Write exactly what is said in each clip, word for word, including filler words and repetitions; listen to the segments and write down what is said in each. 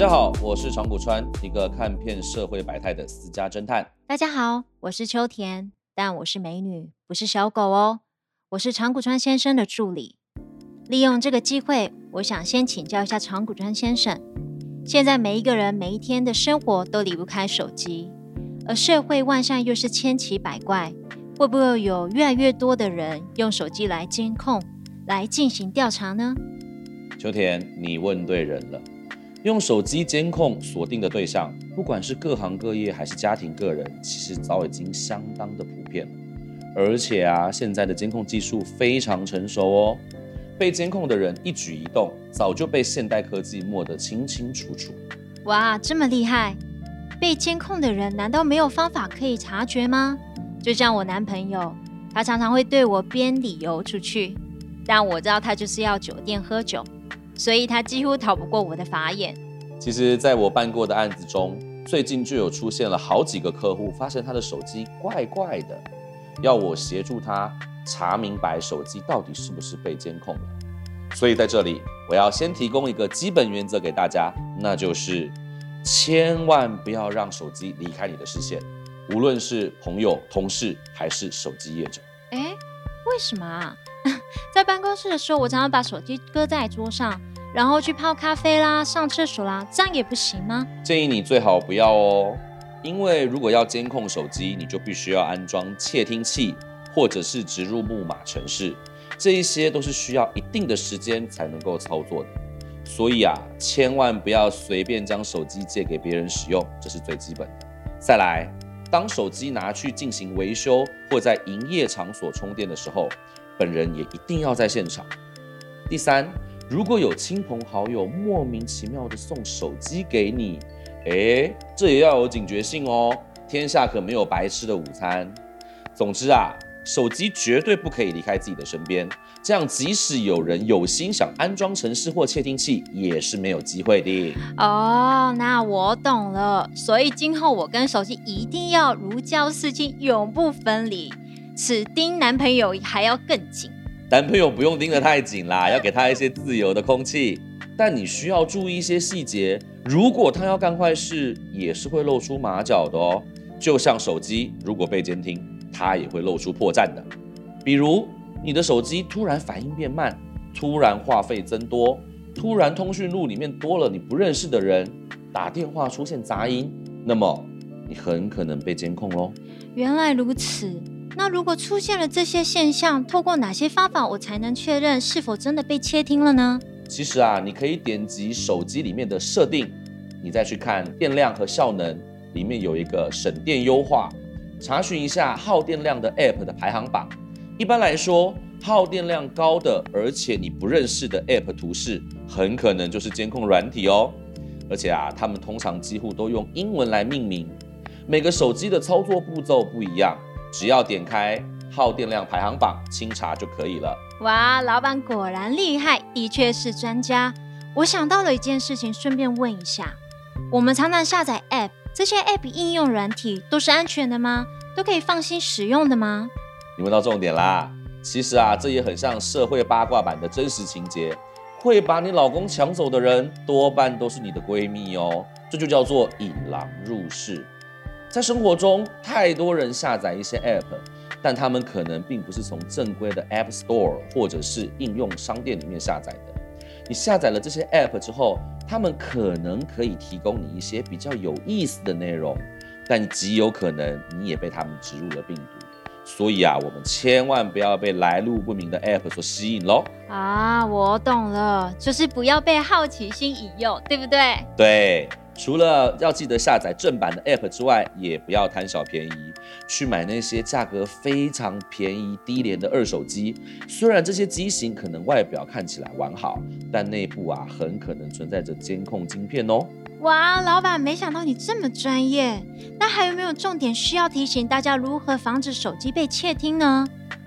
大家好，我是长谷川，一个看遍社会百态的私家侦探。大家好，我是秋田，但我是美女，不是小狗哦。我是长谷川先生的助理。利用这个机会，我想先请教一下长谷川先生。现在每一个人每一天的生活都离不开手机，而社会万象又是千奇百怪，会不会有越来越多的人用手机来监控，来进行调查呢？秋田，你问对人了。用手机监控锁定的对象，不管是各行各业还是家庭个人，其实早已经相当的普遍了。而且啊，现在的监控技术非常成熟哦。被监控的人一举一动，早就被现代科技摸得清清楚楚。哇，这么厉害！被监控的人难道没有方法可以察觉吗？就像我男朋友，他常常会对我编理由出去，但我知道他就是要酒店喝酒，所以他几乎逃不过我的法眼。其实，在我办过的案子中，最近就有出现了好几个客户，发现他的手机怪怪的，要我协助他查明白手机到底是不是被监控了。所以在这里，我要先提供一个基本原则给大家，那就是千万不要让手机离开你的视线，无论是朋友、同事还是手机业者。哎，为什么啊？在办公室的时候，我常常把手机搁在桌上，然后去泡咖啡啦、上厕所啦，这样也不行吗？建议你最好不要哦，因为如果要监控手机，你就必须要安装窃听器，或者是植入木马程式，这一些都是需要一定的时间才能够操作的。所以啊，千万不要随便将手机借给别人使用，这是最基本的。再来，当手机拿去进行维修或在营业场所充电的时候，本人也一定要在现场。第三，如果有亲朋好友莫名其妙的送手机给你，诶，这也要有警觉性哦，天下可没有白吃的午餐。总之啊，手机绝对不可以离开自己的身边，这样即使有人有心想安装程式或窃听器，也是没有机会的。哦，那我懂了，所以今后我跟手机一定要如胶似漆，永不分离。此盯男朋友还要更紧。男朋友不用盯得太紧啦，要给他一些自由的空气。但你需要注意一些细节，如果他要干坏事，也是会露出马脚的哦。就像手机如果被监听，它也会露出破绽的，比如你的手机突然反应变慢，突然话费增多，突然通讯录里面多了你不认识的人，打电话出现杂音，那么你很可能被监控咯。原来如此，那如果出现了这些现象，透过哪些方法我才能确认是否真的被窃听了呢？其实啊，你可以点击手机里面的设定，你再去看电量和效能，里面有一个省电优化，查询一下耗电量的 App 的排行榜。一般来说，耗电量高的而且你不认识的 App 图示，很可能就是监控软体哦。而且啊，他们通常几乎都用英文来命名，每个手机的操作步骤不一样，只要点开耗电量排行榜清查就可以了。哇，老板果然厉害，的确是专家。我想到了一件事情，顺便问一下，我们常常下载 App，这些 App 应用软体都是安全的吗？都可以放心使用的吗？你问到重点啦。其实啊，这也很像社会八卦版的真实情节，会把你老公抢走的人多半都是你的闺蜜哦，这就叫做引狼入室。在生活中，太多人下载一些 App， 但他们可能并不是从正规的 App Store 或者是应用商店里面下载的。你下载了这些 App 之后，他们可能可以提供你一些比较有意思的内容，但极有可能你也被他们植入了病毒。所以啊，我们千万不要被来路不明的 App 所吸引咯。啊，我懂了，就是不要被好奇心引诱，对不对？对，除了要记得下载正版的 App 之外，也不要贪小便宜，去买那些价格非常便宜低廉的二手机。虽然这些机型可能外表看起来完好，但内部啊很可能存在着监控晶片哦。哇，老板，没想到你这么专业。那还有没有重点需要提醒大家如何防止手机被窃听呢？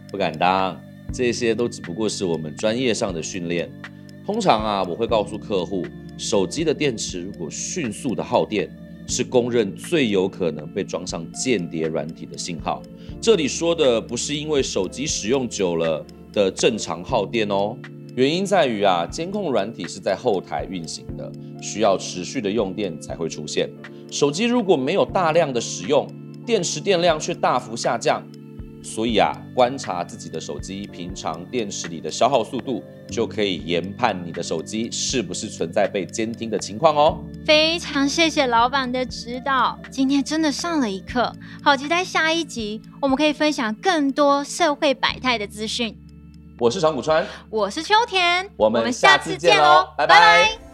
不敢当，这些都只不过是我们专业上的训练。通常啊，我会告诉客户，手机的电池如果迅速的耗电，是公认最有可能被装上间谍软体的信号。这里说的不是因为手机使用久了的正常耗电哦，原因在于啊，监控软体是在后台运行的，需要持续的用电才会出现。手机如果没有大量的使用，电池电量却大幅下降。所以啊，观察自己的手机平常电池里的消耗速度，就可以研判你的手机是不是存在被监听的情况哦。非常谢谢老板的指导，今天真的上了一课，好期待下一集，我们可以分享更多社会百态的资讯。我是长谷川，我是秋田，我们下次见喽，拜拜。